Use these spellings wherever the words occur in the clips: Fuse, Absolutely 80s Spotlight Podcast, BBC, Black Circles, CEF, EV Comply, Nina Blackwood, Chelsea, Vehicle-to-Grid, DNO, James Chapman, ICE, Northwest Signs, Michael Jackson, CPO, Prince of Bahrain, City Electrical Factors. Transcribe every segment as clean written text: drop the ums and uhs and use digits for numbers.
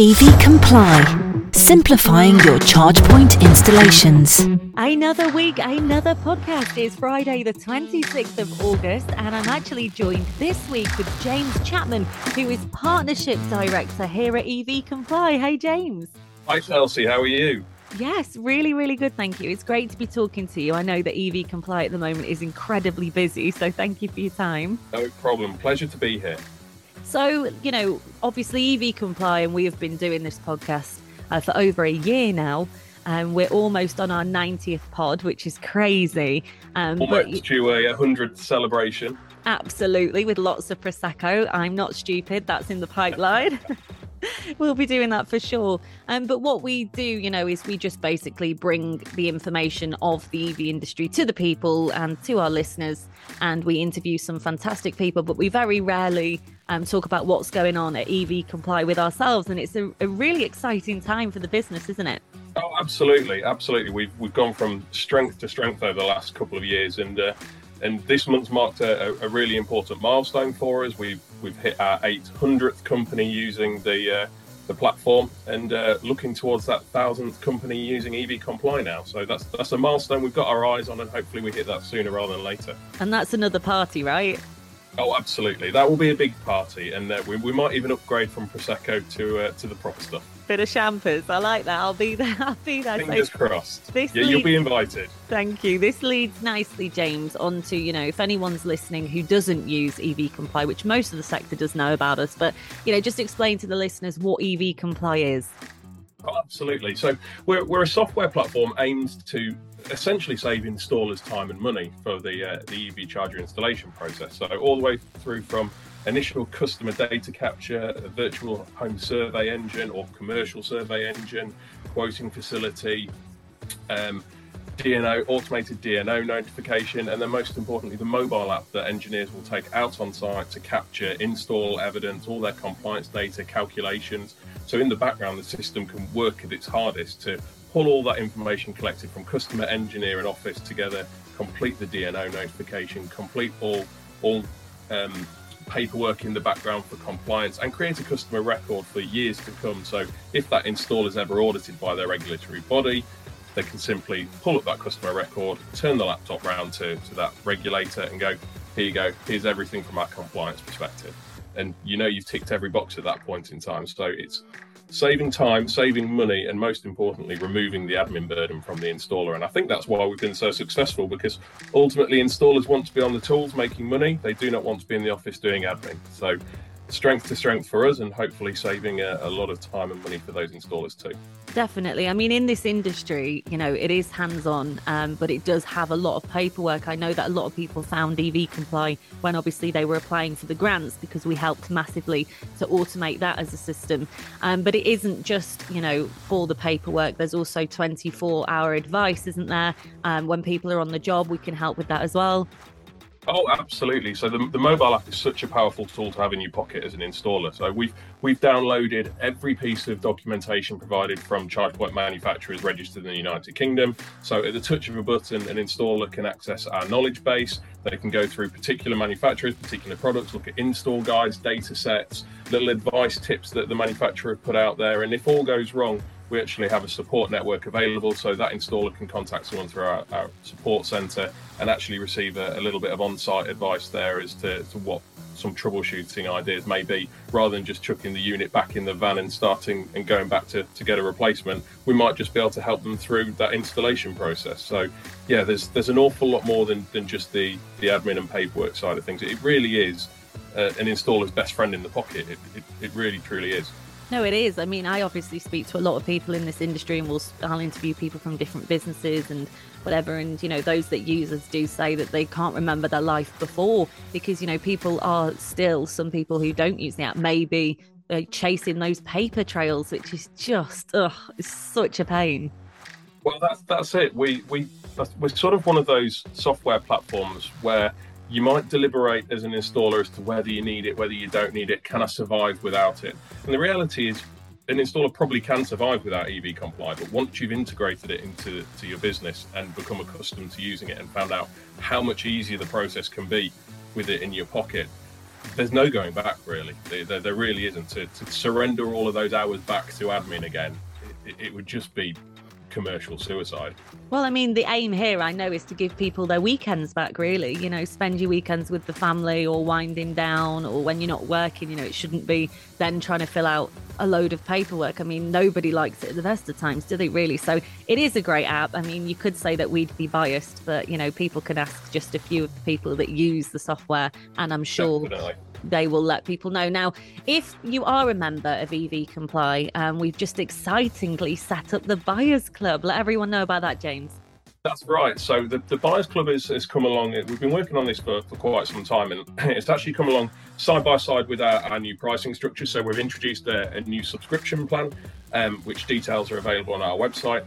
EV Comply, simplifying your charge point installations. Another week, another podcast. It's Friday the 26th of August and I'm actually joined this week with James Chapman, who is Partnership Director here at EV Comply. Hey James. Hi Chelsea, how are you? Yes, really, really good. Thank you. It's great to be talking to you. I know that EV Comply at the moment is incredibly busy, so thank you for your time. No problem. Pleasure to be here. So, you know, obviously EV Comply, and we have been doing this podcast for over a year now, and we're almost on our 90th pod, which is crazy. Almost to a 100th celebration. Absolutely, with lots of Prosecco. I'm not stupid. That's in the pipeline. We'll be doing that for sure. But what we do, you know, is we just basically bring the information of the EV industry to the people and to our listeners. And we interview some fantastic people, but we very rarely talk about what's going on at EV Comply with ourselves. And it's a really exciting time for the business, isn't it? Oh, absolutely. Absolutely. We've gone from strength to strength over the last couple of years. And this month's marked a really important milestone for us. We've hit our 800th company using the platform, and looking towards that 1,000th company using EV Comply now. So that's a milestone we've got our eyes on, and hopefully we hit that sooner rather than later. And that's another party, right? Oh, absolutely. That will be a big party, and we might even upgrade from Prosecco to the proper stuff. Bit of champers. I like that. I'll be there. Fingers crossed. You'll be invited. Thank you. This leads nicely, James, onto, you know, if anyone's listening who doesn't use EV Comply, which most of the sector does know about us, but, you know, just explain to the listeners what EV Comply is. Oh, absolutely. So we're a software platform aimed to essentially save installers time and money for the EV charger installation process. So all the way through from initial customer data capture, a virtual home survey engine or commercial survey engine, quoting facility, DNO, automated DNO notification, and then most importantly, the mobile app that engineers will take out on site to capture install evidence, all their compliance data, calculations. So in the background, the system can work at its hardest to pull all that information collected from customer, engineer and office together, complete the DNO notification, complete all paperwork in the background for compliance, and create a customer record for years to come. So if that installer is ever audited by their regulatory body, they can simply pull up that customer record, turn the laptop round to that regulator and go, here you go, here's everything from our compliance perspective. And you know you've ticked every box at that point in time. So it's saving time, saving money, and most importantly, removing the admin burden from the installer. And I think that's why we've been so successful, because ultimately installers want to be on the tools making money. They do not want to be in the office doing admin. So strength to strength for us, and hopefully saving a lot of time and money for those installers too. Definitely. I mean, in this industry, you know, it is hands-on, but it does have a lot of paperwork. I know that a lot of people found EV Comply when obviously they were applying for the grants, because we helped massively to automate that as a system. But it isn't just, you know, for the paperwork. There's also 24-hour advice, isn't there? When people are on the job, we can help with that as well. Oh, absolutely. So the mobile app is such a powerful tool to have in your pocket as an installer. So we've downloaded every piece of documentation provided from charge point manufacturers registered in the United Kingdom. So at the touch of a button, an installer can access our knowledge base. They can go through particular manufacturers, particular products, look at install guides, data sets, little advice tips that the manufacturer put out there. And if all goes wrong, we actually have a support network available, so that installer can contact someone through our support centre and actually receive a little bit of on-site advice there as to what some troubleshooting ideas may be, rather than just chucking the unit back in the van and starting and going back to get a replacement. We might just be able to help them through that installation process. So yeah, there's an awful lot more than just the admin and paperwork side of things. It really is an installer's best friend in the pocket. It really truly is. No, it is. I mean, I obviously speak to a lot of people in this industry, and I'll interview people from different businesses and whatever. And, you know, those that use us do say that they can't remember their life before, because, you know, some people who don't use the app may be chasing those paper trails, which is just it's such a pain. Well, that's it. We're sort of one of those software platforms where you might deliberate as an installer as to whether you need it, whether you don't need it, can I survive without it? And the reality is an installer probably can survive without EV Comply, but once you've integrated it into your business and become accustomed to using it and found out how much easier the process can be with it in your pocket, there's no going back, really. There really isn't. To surrender all of those hours back to admin again, it would just be commercial suicide. Well, I mean, the aim here, I know, is to give people their weekends back, really. You know, spend your weekends with the family or winding down, or when you're not working, you know, it shouldn't be then trying to fill out a load of paperwork. I mean, nobody likes it at the best of times, do they, really? So it is a great app. I mean, you could say that we'd be biased, but, you know, people can ask just a few of the people that use the software, and I'm sure they will let people know. Now, if you are a member of EV Comply, we've just excitingly set up the Buyers Club. Let everyone know about that, James. That's right. So the Buyers Club has come along. We've been working on this for quite some time, and it's actually come along side by side with our new pricing structure. So we've introduced a new subscription plan, which details are available on our website.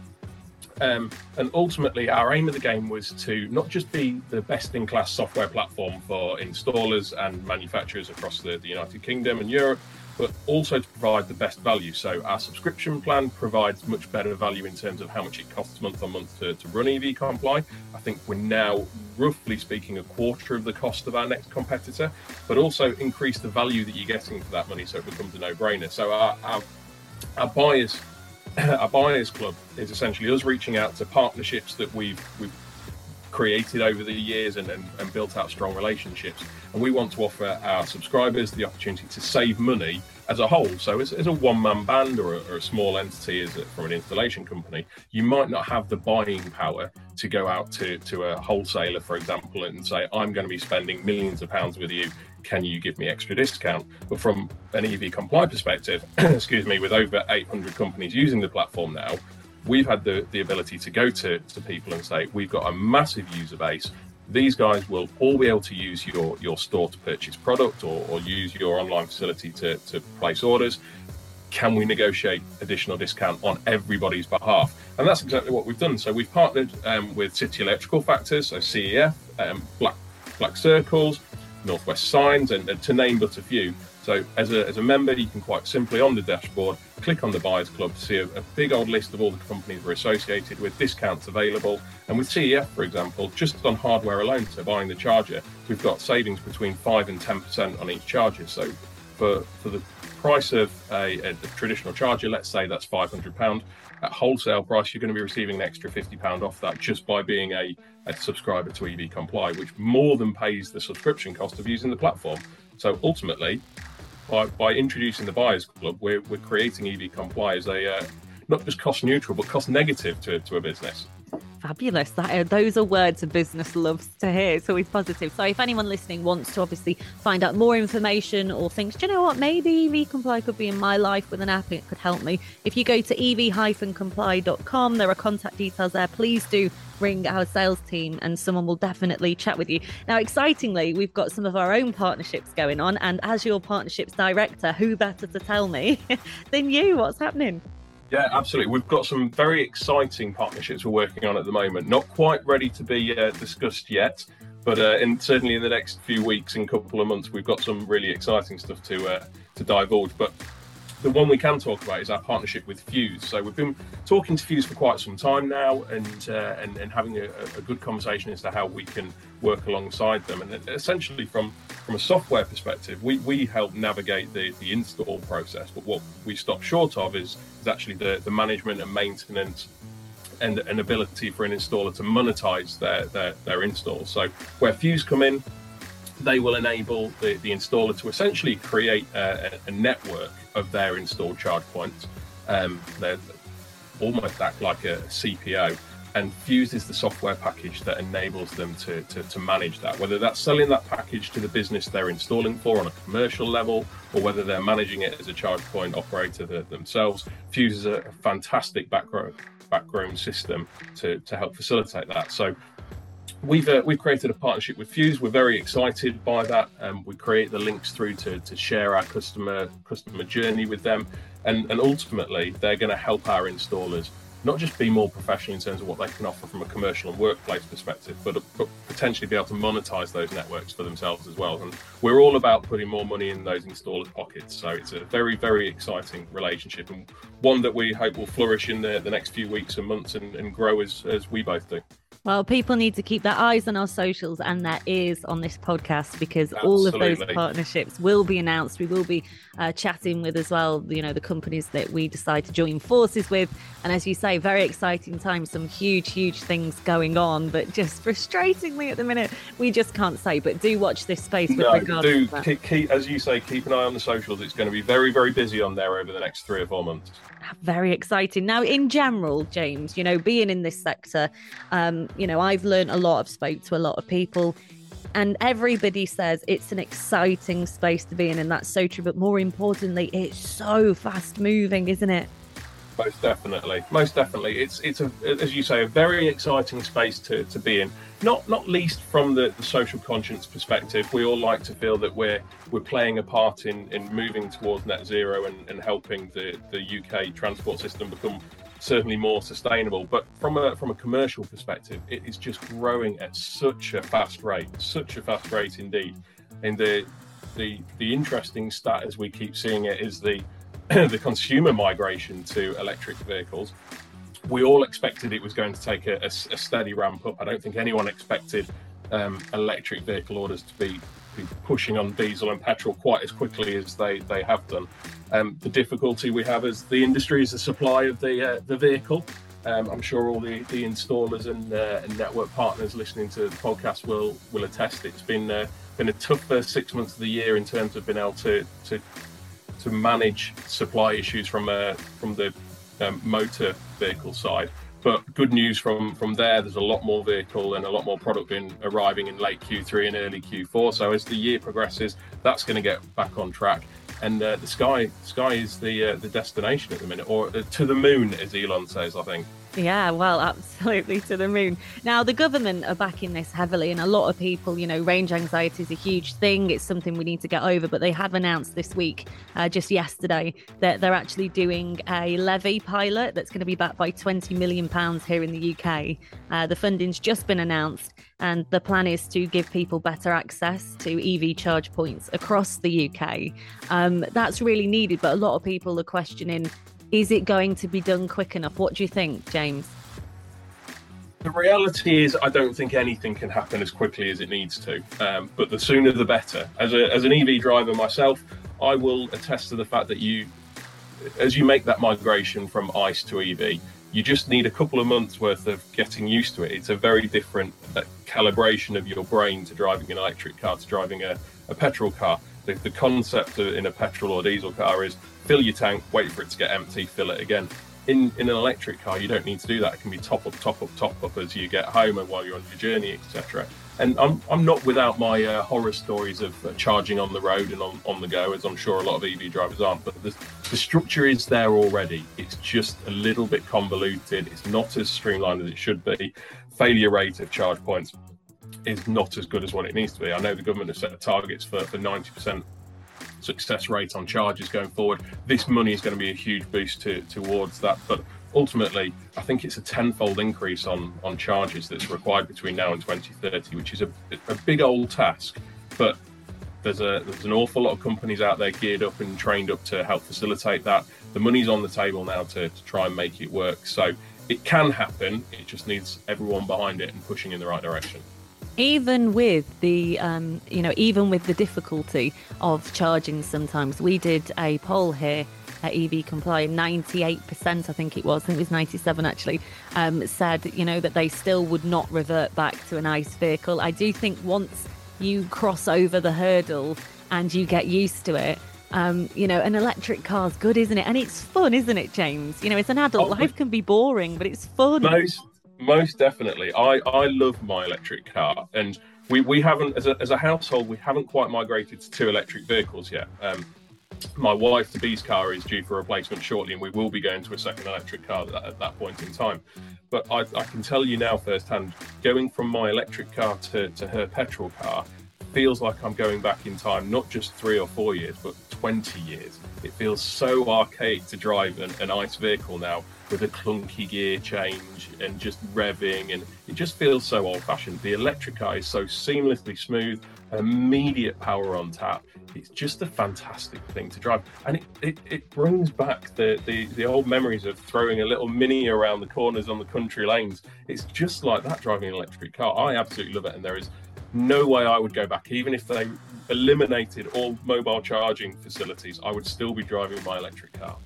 And ultimately, our aim of the game was to not just be the best-in-class software platform for installers and manufacturers across the United Kingdom and Europe, but also to provide the best value. So our subscription plan provides much better value in terms of how much it costs month on month to run EV Comply. I think we're now, roughly speaking, a quarter of the cost of our next competitor, but also increase the value that you're getting for that money, so it becomes a no-brainer. So our buyers... Our Buyers Club is essentially us reaching out to partnerships that we've created over the years and built out strong relationships. And we want to offer our subscribers the opportunity to save money as a whole. So as a one-man band or a small entity from an installation company, you might not have the buying power to go out to a wholesaler, for example, and say, I'm going to be spending millions of pounds with you. Can you give me extra discount? But from an EV Comply perspective, excuse me, with over 800 companies using the platform now, we've had the ability to go to people and say, we've got a massive user base. These guys will all be able to use your store to purchase product or use your online facility to place orders. Can we negotiate additional discount on everybody's behalf? And that's exactly what we've done. So we've partnered with City Electrical Factors, so CEF, Black Circles, Northwest Signs, and to name but a few. So as a member, you can quite simply on the dashboard, click on the Buyers Club to see a big old list of all the companies we're associated with, discounts available. And with CEF, for example, just on hardware alone, so buying the charger, we've got savings between 5 and 10% on each charger. So for the price of a traditional charger, let's say that's £500, at wholesale price, you're going to be receiving an extra £50 off that just by being a subscriber to EV Comply, which more than pays the subscription cost of using the platform. So ultimately, by introducing the Buyers Club, we're creating EV Comply as a not just cost neutral, but cost negative to a business. Fabulous. Those are words a business loves to hear. It's always positive. So if anyone listening wants to obviously find out more information or thinks, do you know what, maybe EV Comply could be in my life with an app, it could help me. If you go to ev-comply.com, there are contact details there. Please do ring our sales team and someone will definitely chat with you. Now, excitingly, we've got some of our own partnerships going on. And as your partnerships director, who better to tell me than you what's happening? Yeah, absolutely. We've got some very exciting partnerships we're working on at the moment. Not quite ready to be discussed yet, but certainly in the next few weeks and couple of months, we've got some really exciting stuff to divulge. But the one we can talk about is our partnership with Fuse. So we've been talking to Fuse for quite some time now and having a good conversation as to how we can work alongside them. And essentially from a software perspective, we help navigate the install process. But what we stop short of is actually the management and maintenance and an ability for an installer to monetize their install. So where Fuse come in, they will enable the installer to essentially create a network of their installed charge points. They almost act like a CPO, and Fuse is the software package that enables them to manage that, whether that's selling that package to the business they're installing for on a commercial level, or whether they're managing it as a charge point operator themselves. Fuse is a fantastic background system to help facilitate that. So We've created a partnership with Fuse. We're very excited by that. We create the links through to share our customer journey with them. And ultimately, they're going to help our installers not just be more professional in terms of what they can offer from a commercial and workplace perspective, but potentially be able to monetize those networks for themselves as well. And we're all about putting more money in those installers' pockets. So it's a very, very exciting relationship, and one that we hope will flourish in the next few weeks and months and grow as we both do. Well, people need to keep their eyes on our socials and their ears on this podcast, because all of those partnerships will be announced. We will be chatting with as well, you know, the companies that we decide to join forces with. And as you say, very exciting times, some huge, huge things going on, but just frustratingly at the minute, we just can't say. But do watch this space with regard to that. Keep, as you say, keep an eye on the socials. It's going to be very, very busy on there over the next 3 or 4 months. Very exciting. Now, in general, James, you know, being in this sector, you know, I've learned a lot. I've spoke to a lot of people, and everybody says it's an exciting space to be in, and that's so true. But more importantly, it's so fast moving, isn't it? Most definitely. Most definitely. It's a, as you say, a very exciting space to be in. Not least from the social conscience perspective. We all like to feel that we're playing a part in moving towards net zero and helping the UK transport system become certainly more sustainable. But from a commercial perspective, it is just growing at such a fast rate indeed. And the interesting stat, as we keep seeing it, is the consumer migration to electric vehicles. We all expected it was going to take a steady ramp up. I don't think anyone expected electric vehicle orders to be pushing on diesel and petrol quite as quickly as they have done. The difficulty we have is the industry is the supply of the vehicle. I'm sure all the installers and network partners listening to the podcast will attest. It's been a tough first 6 months of the year in terms of being able to manage supply issues from the motor vehicle side. But good news from there, there's a lot more vehicle and a lot more product arriving in late Q3 and early Q4. So as the year progresses, that's going to get back on track. And the sky is the destination at the minute, or to the moon, as Elon says, I think. Yeah, well, absolutely, to the moon. Now, the government are backing this heavily, and a lot of people, you know, range anxiety is a huge thing. It's something we need to get over, but they have announced this week, just yesterday, that they're actually doing a levy pilot that's going to be backed by £20 million here in the UK. The funding's just been announced, and the plan is to give people better access to EV charge points across the UK. That's really needed, but a lot of people are questioning, is it going to be done quick enough? What do you think, James? The reality is I don't think anything can happen as quickly as it needs to, but the sooner the better. As an EV driver myself, I will attest to the fact that as you make that migration from ICE to EV, you just need a couple of months worth of getting used to it. It's a very different calibration of your brain to driving an electric car to driving a petrol car. The concept in a petrol or diesel car is fill your tank, wait for it to get empty, fill it again. In an electric car, you don't need to do that. It can be top up as you get home and while you're on your journey, etc. And I'm not without my horror stories of charging on the road and on the go, as I'm sure a lot of EV drivers aren't. But the structure is there already. It's just a little bit convoluted. It's not as streamlined as it should be. Failure rate of charge points is not as good as what it needs to be. I know the government have set targets for 90% success rate on charges going forward. This money is going to be a huge boost towards that, but ultimately I think it's a tenfold increase on charges that's required between now and 2030, which is a big old task. But there's an awful lot of companies out there geared up and trained up to help facilitate that. The money's on the table now to try and make it work, so it can happen. It just needs everyone behind it and pushing in the right direction. Even with the, even with the difficulty of charging sometimes. We did a poll here at EV Comply, 98%, I think it was 97 actually, said, you know, that they still would not revert back to an ICE vehicle. I do think once you cross over the hurdle and you get used to it, an electric car's good, isn't it? And it's fun, isn't it, James? You know, it's an adult. Life can be boring, but it's fun. Most definitely. I love my electric car, and we haven't, as a household, we haven't quite migrated to two electric vehicles yet. My wife-to-be's car is due for replacement shortly, and we will be going to a second electric car at that point in time. But I can tell you now firsthand, going from my electric car to her petrol car feels like I'm going back in time, not just 3 or 4 years, but 20 years. It feels so archaic to drive an ICE vehicle now with a clunky gear change and just revving, and it just feels so old-fashioned. The electric car is so seamlessly smooth, immediate power on tap. It's just a fantastic thing to drive, and it brings back the old memories of throwing a little mini around the corners on the country lanes. It's just like that, driving an electric car. I absolutely love it, and there is no way I would go back. Even if they eliminated all mobile charging facilities, I would still be driving my electric car.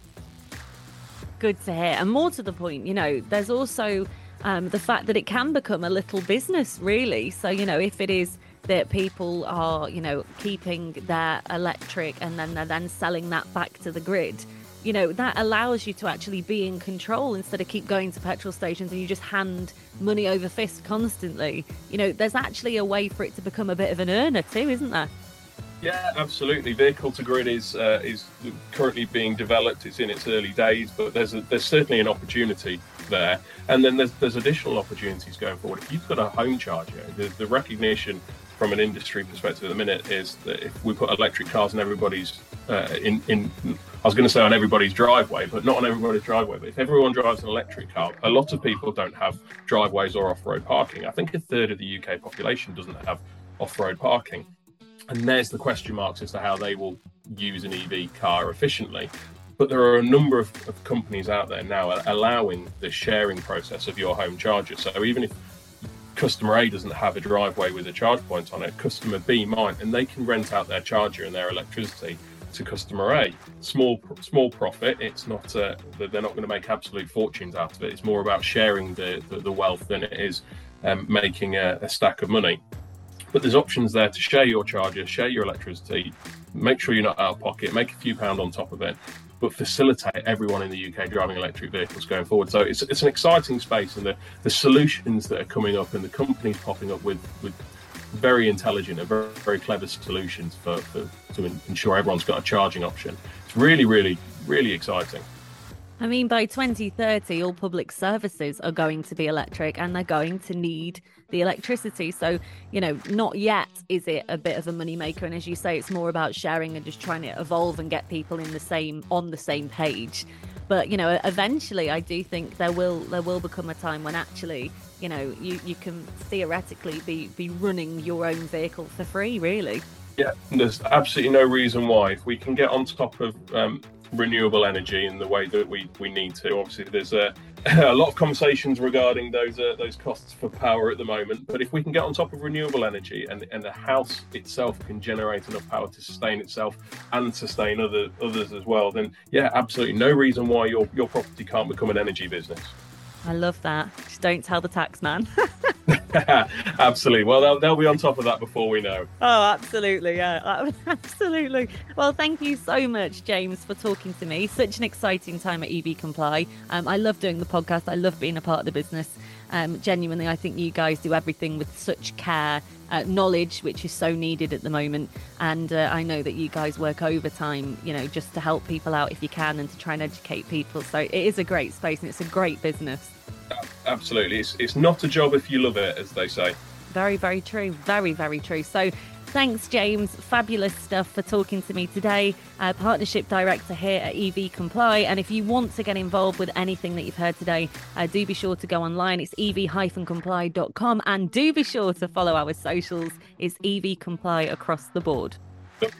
Good to hear. And more to the point, you know, there's also the fact that it can become a little business, really. So, you know, if it is that people are, you know, keeping their electric and then they're then selling that back to the grid, you know, that allows you to actually be in control instead of keep going to petrol stations and you just hand money over fist constantly. You know, there's actually a way for it to become a bit of an earner too, isn't there? Yeah, absolutely. Vehicle-to-Grid is currently being developed. It's in its early days, but there's certainly an opportunity there. And then there's additional opportunities going forward. If you've got a home charger, the recognition from an industry perspective at the minute is that if we put electric cars in everybody's on everybody's driveway, but not on everybody's driveway. But if everyone drives an electric car, a lot of people don't have driveways or off-road parking. I think a third of the UK population doesn't have off-road parking. And there's the question marks as to how they will use an EV car efficiently. But there are a number of companies out there now allowing the sharing process of your home charger. So even if customer A doesn't have a driveway with a charge point on it, customer B might, and they can rent out their charger and their electricity to customer A. Small profit. It's not they're not going to make absolute fortunes out of it. It's more about sharing the wealth than it is making a stack of money. But there's options there to share your charger, share your electricity, make sure you're not out of pocket, make a few pound on top of it, but facilitate everyone in the UK driving electric vehicles going forward. So it's an exciting space, and the solutions that are coming up and the companies popping up with very intelligent and very, very clever solutions to ensure everyone's got a charging option. It's really, really, really exciting. I mean, by 2030, all public services are going to be electric and they're going to need the electricity. So, you know, not yet is it a bit of a moneymaker. And as you say, it's more about sharing and just trying to evolve and get people on the same page. But, you know, eventually I do think there will become a time when actually, you know, you can theoretically be running your own vehicle for free, really. Yeah, there's absolutely no reason why. If we can get on top of renewable energy in the way that we need to. Obviously, there's a lot of conversations regarding those costs for power at the moment, but if we can get on top of renewable energy and the house itself can generate enough power to sustain itself and sustain others as well, then yeah, absolutely no reason why your property can't become an energy business. I love that. Just don't tell the tax man. Absolutely. Well, they'll be on top of that before we know. Oh, absolutely. Yeah, absolutely. Well, thank you so much, James, for talking to me. Such an exciting time at EV Comply. I love doing the podcast. I love being a part of the business. Genuinely, I think you guys do everything with such care, knowledge, which is so needed at the moment. And I know that you guys work overtime, you know, just to help people out if you can and to try and educate people. So it is a great space and it's a great business. Absolutely. It's not a job if you love it, as they say. Very, very true. Very, very true. So thanks, James. Fabulous stuff for talking to me today. Partnership Director here at EV Comply. And if you want to get involved with anything that you've heard today, do be sure to go online. It's ev-comply.com. And do be sure to follow our socials. It's EV Comply across the board.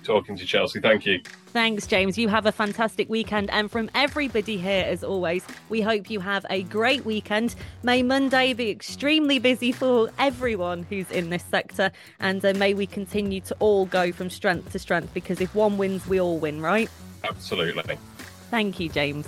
Talking to Chelsea. Thank you. Thanks, James. You have a fantastic weekend. And from everybody here, as always, we hope you have a great weekend. May Monday be extremely busy for everyone who's in this sector. And may we continue to all go from strength to strength, because if one wins, we all win, right? Absolutely. Thank you, James.